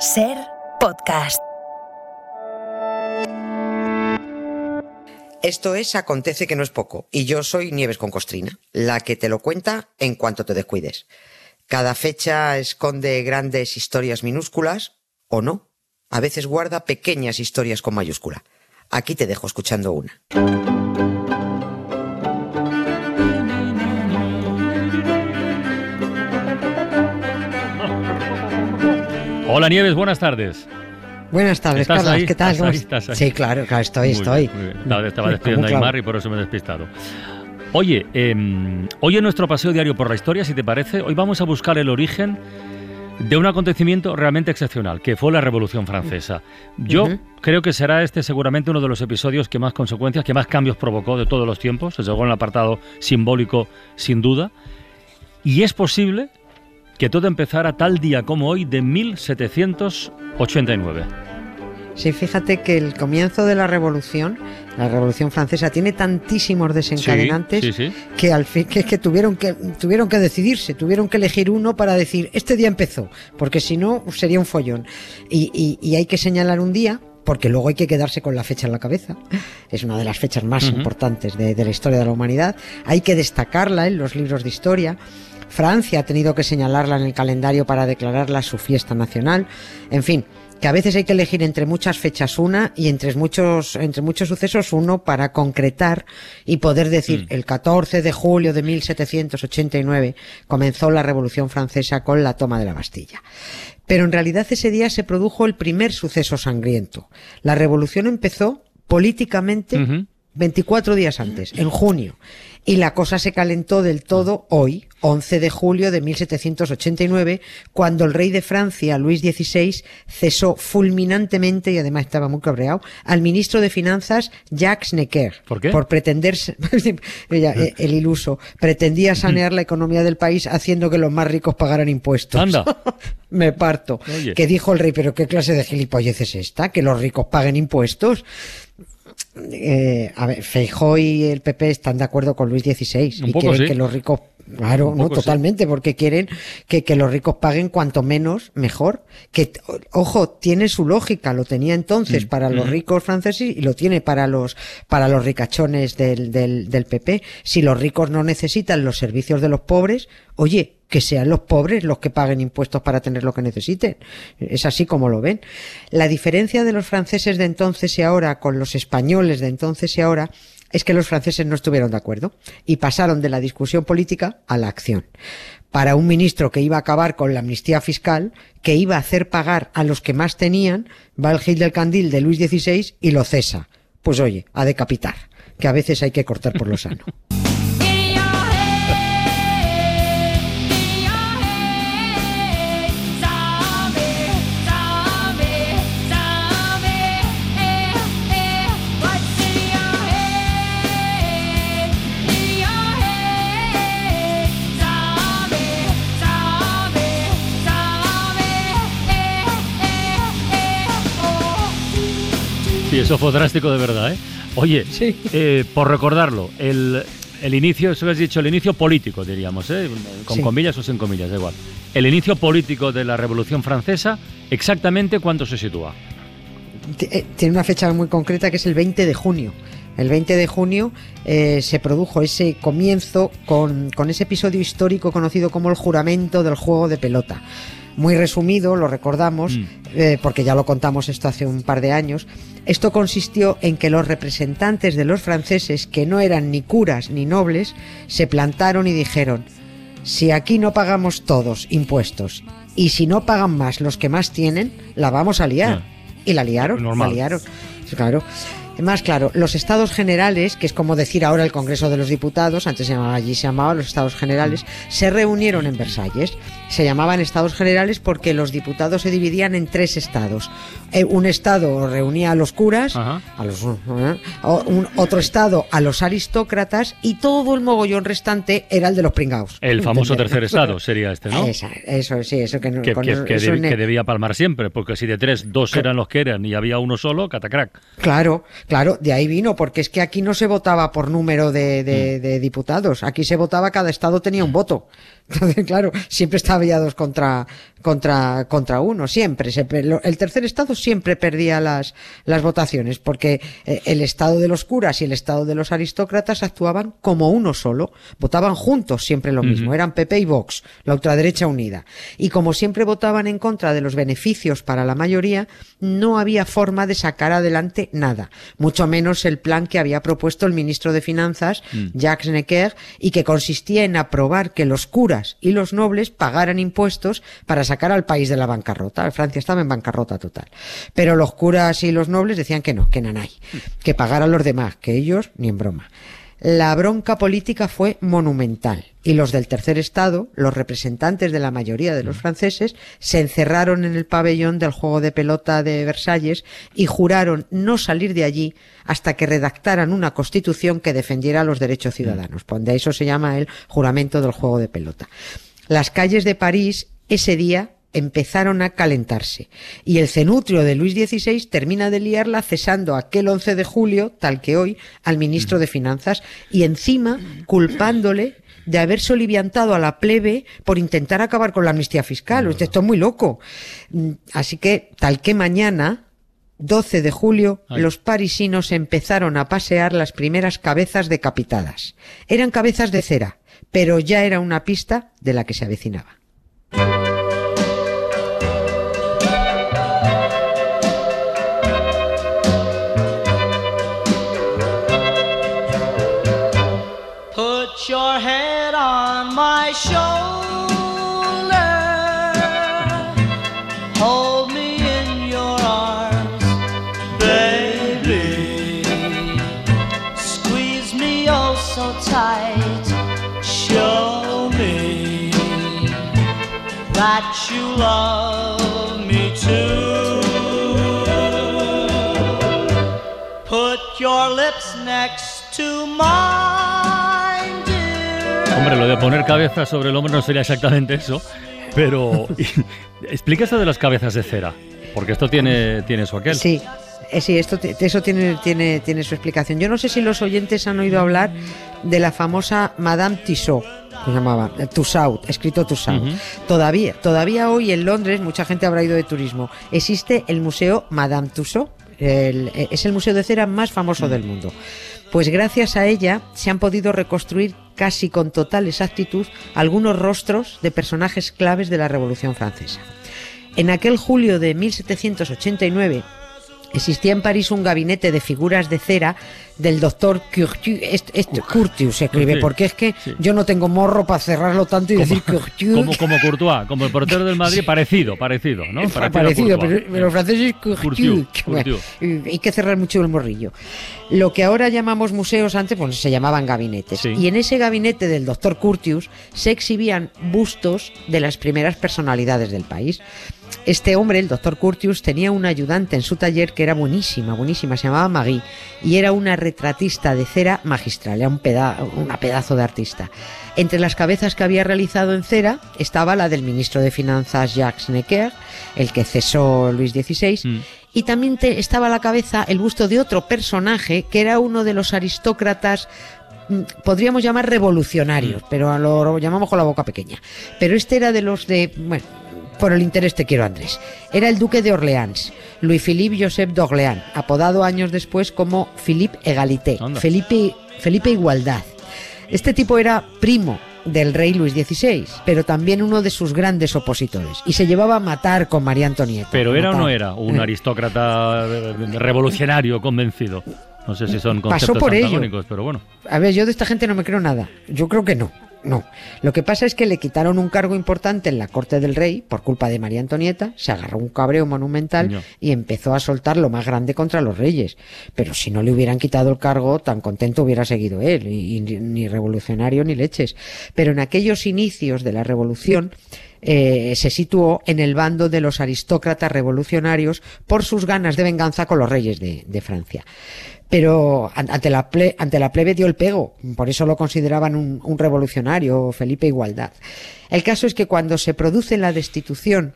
SER Podcast. Esto es Acontece que no es poco, y yo soy Nieves Concostrina, la que te lo cuenta en cuanto te descuides. Cada fecha esconde grandes historias minúsculas, o no. A veces guarda pequeñas historias con mayúscula. Aquí te dejo escuchando una. Hola Nieves, buenas tardes. Buenas tardes, Carlos, ahí, ¿qué tal? ¿Estás ahí? Sí, claro, estoy. Bien. Estaba despidiendo a Imar y por eso me he despistado. Oye, hoy en nuestro paseo diario por la historia, si te parece, hoy vamos a buscar el origen de un acontecimiento realmente excepcional, que fue la Revolución Francesa. Yo creo que será este seguramente uno de los episodios que más consecuencias, que más cambios provocó de todos los tiempos. Se llegó en el apartado simbólico, sin duda. Y es posible que todo empezara tal día como hoy de 1789. Sí, fíjate que el comienzo de la Revolución Francesa, tiene tantísimos desencadenantes que al fin que tuvieron que decidirse, tuvieron que elegir uno para decir, este día empezó, porque si no sería un follón. Y hay que señalar un día, porque luego hay que quedarse con la fecha en la cabeza. Es una de las fechas más importantes de la historia de la humanidad. Hay que destacarla en los libros de historia. Francia ha tenido que señalarla en el calendario para declararla su fiesta nacional. En fin, que a veces hay que elegir entre muchas fechas una y entre muchos sucesos uno para concretar y poder decir el 14 de julio de 1789 comenzó la Revolución Francesa con la toma de la Bastilla. Pero en realidad ese día se produjo el primer suceso sangriento. La revolución empezó políticamente 24 días antes, en junio, y la cosa se calentó del todo hoy, 11 de julio de 1789, cuando el rey de Francia, Luis XVI, cesó fulminantemente, y además estaba muy cabreado, al ministro de Finanzas, Jacques Necker. ¿Por qué? Por pretender, el iluso, pretendía sanear la economía del país haciendo que los más ricos pagaran impuestos. ¡Anda! Me parto. Oye. Que dijo el rey, pero ¿qué clase de gilipollez es esta? ¿Que los ricos paguen impuestos? A ver, Feijóo y el PP están de acuerdo con Luis XVI y quieren que los ricos, claro, no, totalmente, porque quieren que los ricos paguen cuanto menos, mejor. Que, ojo, tiene su lógica, lo tenía entonces para los ricos franceses y lo tiene para los ricachones del PP. Si los ricos no necesitan los servicios de los pobres, oye, que sean los pobres los que paguen impuestos para tener lo que necesiten. Es así como lo ven. La diferencia de los franceses de entonces y ahora con los españoles de entonces y ahora es que los franceses no estuvieron de acuerdo y pasaron de la discusión política a la acción. Para un ministro que iba a acabar con la amnistía fiscal, que iba a hacer pagar a los que más tenían, va el Gil del Candil de Luis XVI y lo cesa. Pues oye, a decapitar, que a veces hay que cortar por lo sano. Sí, eso fue drástico de verdad, ¿eh? Oye, por recordarlo, el inicio, eso has dicho, el inicio político, diríamos, ¿eh? Con comillas o sin comillas, da igual. El inicio político de la Revolución Francesa, ¿exactamente cuánto se sitúa? Tiene una fecha muy concreta que es el 20 de junio. El 20 de junio se produjo ese comienzo con ese episodio histórico conocido como el juramento del juego de pelota. Muy resumido, lo recordamos, porque ya lo contamos esto hace un par de años. Esto consistió en que los representantes de los franceses, que no eran ni curas ni nobles, se plantaron y dijeron: si aquí no pagamos todos impuestos y si no pagan más los que más tienen, la vamos a liar. Y la liaron, Claro. Más claro, los Estados Generales, que es como decir ahora el Congreso de los Diputados, antes se llamaba los Estados Generales, se reunieron en Versalles. Se llamaban Estados Generales porque los diputados se dividían en tres estados. Un estado reunía a los curas, otro estado a los aristócratas, y todo el mogollón restante era el de los pringaos. El famoso tercer estado sería este, ¿no? Que debía palmar siempre, porque si de tres, dos eran los que eran y había uno solo, catacrac. Claro, de ahí vino, porque es que aquí no se votaba por número de diputados, aquí se votaba, cada estado tenía un voto. Entonces, claro, siempre estaba ya dos contra uno, siempre. El tercer estado siempre perdía las votaciones, porque el estado de los curas y el estado de los aristócratas actuaban como uno solo, votaban juntos siempre lo mismo, eran PP y Vox, la ultraderecha unida. Y como siempre votaban en contra de los beneficios para la mayoría, no había forma de sacar adelante nada, mucho menos el plan que había propuesto el ministro de Finanzas, Jacques Necker, y que consistía en aprobar que los curas y los nobles pagaran impuestos para sacar al país de la bancarrota. Francia estaba en bancarrota total. Pero los curas y los nobles decían que no, que nanay, que pagaran los demás, que ellos ni en broma. La bronca política fue monumental y los del tercer estado, los representantes de la mayoría de los franceses, se encerraron en el pabellón del juego de pelota de Versalles y juraron no salir de allí hasta que redactaran una constitución que defendiera los derechos ciudadanos. De eso se llama el juramento del juego de pelota. Las calles de París ese día empezaron a calentarse y el cenutrio de Luis XVI termina de liarla cesando aquel 11 de julio, tal que hoy, al ministro de Finanzas y encima culpándole de haber soliviantado a la plebe por intentar acabar con la amnistía fiscal. Esto es muy loco. Así que, tal que mañana, 12 de julio, los parisinos empezaron a pasear las primeras cabezas decapitadas. Eran cabezas de cera, pero ya era una pista de la que se avecinaba. Put your head on my shoulder, hold me in your arms, baby, squeeze me oh so tight, show me that you love me too, put your lips next to mine. Hombre, lo de poner cabeza sobre el hombro no sería exactamente eso, pero explica eso de las cabezas de cera, porque esto tiene su aquel. Sí. Sí, eso tiene su explicación. Yo no sé si los oyentes han oído hablar de la famosa Madame Tussaud, que se llamaba Tussaud, escrito Tussaud. Todavía hoy en Londres, mucha gente habrá ido de turismo, existe el museo Madame Tussaud, es el museo de cera más famoso del mundo. Pues gracias a ella se han podido reconstruir casi con total exactitud algunos rostros de personajes claves de la Revolución Francesa. En aquel julio de 1789... existía en París un gabinete de figuras de cera del doctor Curtius. Curtius se escribe, porque es que yo no tengo morro para cerrarlo tanto y decir Curtius. Como Courtois, como el portero del Madrid, parecido, ¿no? Parecido, pero los franceses Curtius. Bueno, hay que cerrar mucho el morrillo. Lo que ahora llamamos museos, antes pues se llamaban gabinetes. Sí. Y en ese gabinete del doctor Curtius se exhibían bustos de las primeras personalidades del país. Este hombre, el doctor Curtius, tenía un ayudante en su taller que era buenísima, se llamaba Magui, y era una retratista de cera magistral, era una pedazo de artista. Entre las cabezas que había realizado en cera estaba la del ministro de Finanzas Jacques Necker, el que cesó Luis XVI, y también estaba a la cabeza el busto de otro personaje que era uno de los aristócratas, podríamos llamar revolucionarios, pero lo llamamos con la boca pequeña. Pero este era de los de... bueno, por el interés te quiero, Andrés. Era el duque de Orleans, Luis Felipe Joseph d'Orléans, apodado años después como Philippe Egalité, Felipe Igualdad. Este tipo era primo del rey Luis XVI, pero también uno de sus grandes opositores, y se llevaba a matar con María Antonieta. ¿Pero era o no era un aristócrata revolucionario convencido? No sé si son conceptos antagónicos, pero bueno. A ver, yo de esta gente no me creo nada. Yo creo que no. No, lo que pasa es que le quitaron un cargo importante en la corte del rey por culpa de María Antonieta, se agarró un cabreo monumental y empezó a soltar lo más grande contra los reyes. Pero si no le hubieran quitado el cargo, tan contento hubiera seguido él, y ni revolucionario ni leches. Pero en aquellos inicios de la revolución se situó en el bando de los aristócratas revolucionarios por sus ganas de venganza con los reyes de Francia. Pero ante la plebe dio el pego, por eso lo consideraban un revolucionario, Felipe Igualdad. El caso es que cuando se produce la destitución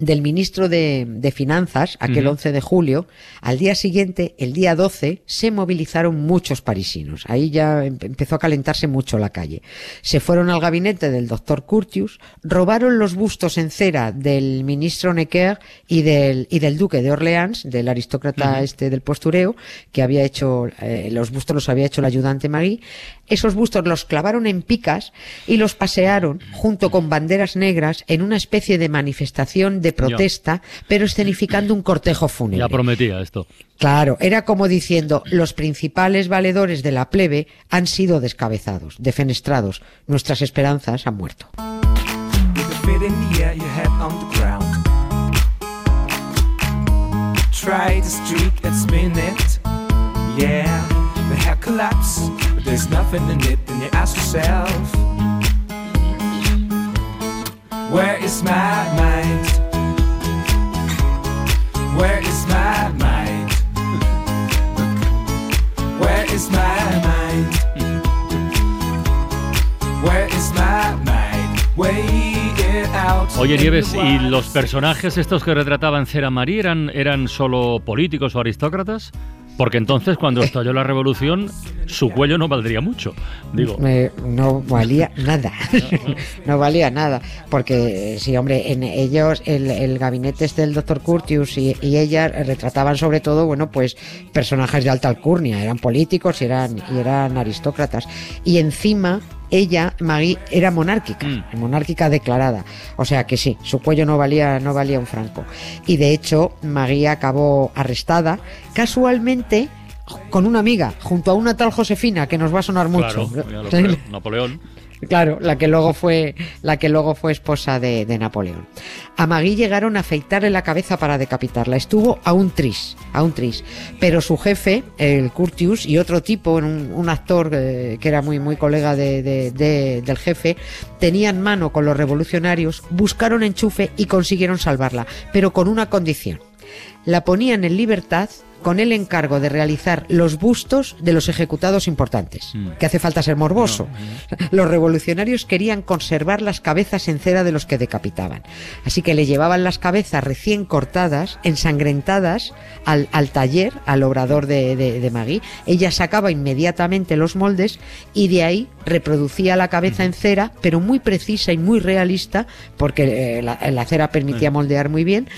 del ministro de Finanzas, aquel 11 de julio, al día siguiente, el día 12, se movilizaron muchos parisinos. Ahí ya empezó a calentarse mucho la calle. Se fueron al gabinete del doctor Curtius, robaron los bustos en cera del ministro Necker y del duque de Orleans, del aristócrata este del postureo, que había hecho, los bustos los había hecho el ayudante Magui. Esos bustos los clavaron en picas y los pasearon junto con banderas negras en una especie de manifestación de protesta, pero escenificando un cortejo fúnebre. Ya prometía esto. Claro, era como diciendo, los principales valedores de la plebe han sido descabezados, defenestrados, nuestras esperanzas han muerto. Where is my mind? Where is my mind? Where is my mind? Where is my mind? Wait out. Oye, Nieves, ¿y los personajes estos que retrataban Cera Marí eran solo políticos o aristócratas? Porque entonces, cuando estalló la revolución, su cuello no valdría mucho. Digo. No valía nada. No valía nada. Porque, sí, hombre, en ellos, el gabinete este del doctor Curtius y ella retrataban sobre todo, bueno, pues personajes de alta alcurnia. Eran políticos y eran aristócratas. Y encima, ella, Magui, era monárquica declarada. O sea que sí, su cuello no valía un franco. Y de hecho, Magui acabó arrestada casualmente con una amiga, junto a una tal Josefina, que nos va a sonar mucho. Claro, Napoleón. Claro, la que luego fue esposa de Napoleón. A Magui llegaron a afeitarle la cabeza para decapitarla. Estuvo a un tris. Pero su jefe, el Curtius, y otro tipo, un actor que era muy, muy colega del jefe, tenían mano con los revolucionarios, buscaron enchufe y consiguieron salvarla, pero con una condición. La ponían en libertad con el encargo de realizar los bustos de los ejecutados importantes, que hace falta ser morboso. No. Los revolucionarios querían conservar las cabezas en cera de los que decapitaban. Así que le llevaban las cabezas recién cortadas, ensangrentadas, al taller, al obrador de Magui. Ella sacaba inmediatamente los moldes y de ahí reproducía la cabeza en cera, pero muy precisa y muy realista, porque la cera permitía moldear muy bien.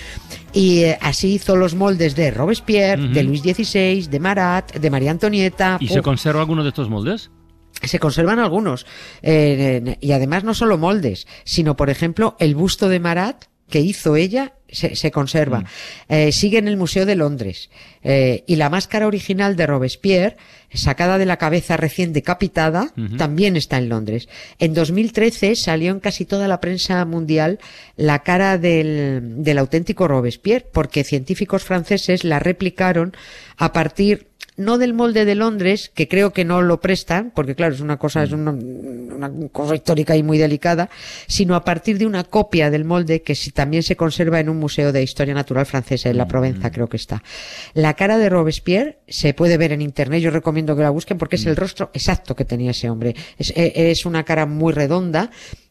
Y así hizo los moldes de Robespierre, de Luis XVI, de Marat, de María Antonieta. ¿Y se conserva alguno de estos moldes? Se conservan algunos. Y además no solo moldes, sino, por ejemplo, el busto de Marat que hizo ella se conserva. Sigue en el Museo de Londres. Y la máscara original de Robespierre, sacada de la cabeza recién decapitada, también está en Londres. En 2013 salió en casi toda la prensa mundial la cara del auténtico Robespierre, porque científicos franceses la replicaron a partir, no del molde de Londres, que creo que no lo prestan, porque claro, es una cosa histórica y muy delicada, sino a partir de una copia del molde que también se conserva en un museo de historia natural francesa, en la Provenza creo que está. La cara de Robespierre se puede ver en internet, yo recomiendo que la busquen porque es el rostro exacto que tenía ese hombre. Es una cara muy redonda,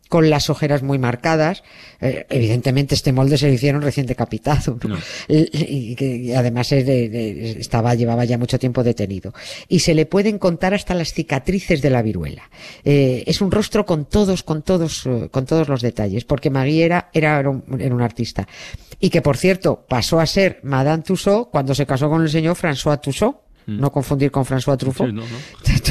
con las ojeras muy marcadas. Evidentemente este molde se lo hicieron recién decapitado, ¿no? Y además llevaba ya mucho tiempo detenido. Y se le pueden contar hasta las cicatrices de la viruela. Es un rostro con todos los detalles, porque Magui era un artista. Y que, por cierto, pasó a ser Madame Tussaud cuando se casó con el señor François Tussaud. No confundir con François Truffaut. Sí,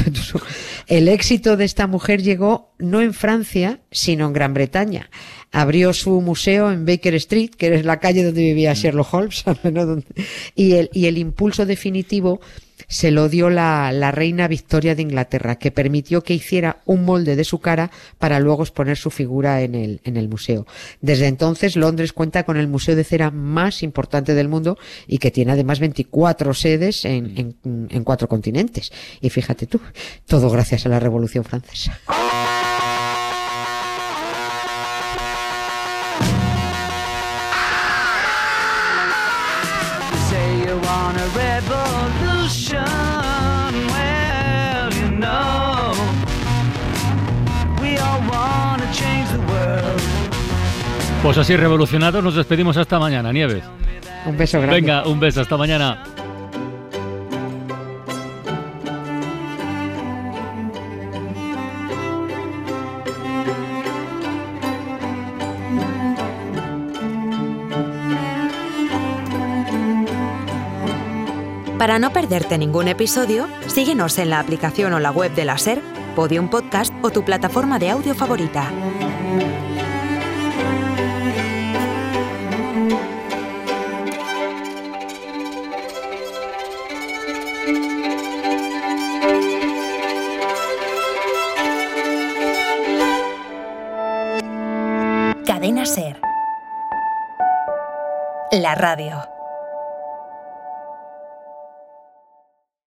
no. El éxito de esta mujer llegó no en Francia, sino en Gran Bretaña. Abrió su museo en Baker Street, que es la calle donde vivía Sherlock Holmes, ¿no? Y el impulso definitivo se lo dio la reina Victoria de Inglaterra, que permitió que hiciera un molde de su cara para luego exponer su figura en el museo. Desde entonces, Londres cuenta con el museo de cera más importante del mundo y que tiene además 24 sedes en 4 continentes. Y fíjate tú, todo gracias a la Revolución Francesa. Pues así revolucionados nos despedimos hasta mañana, Nieves. Un beso grande. Venga, un beso, hasta mañana. Para no perderte ningún episodio, síguenos en la aplicación o la web de la SER, Podium Podcast o tu plataforma de audio favorita. Cadena SER. La radio.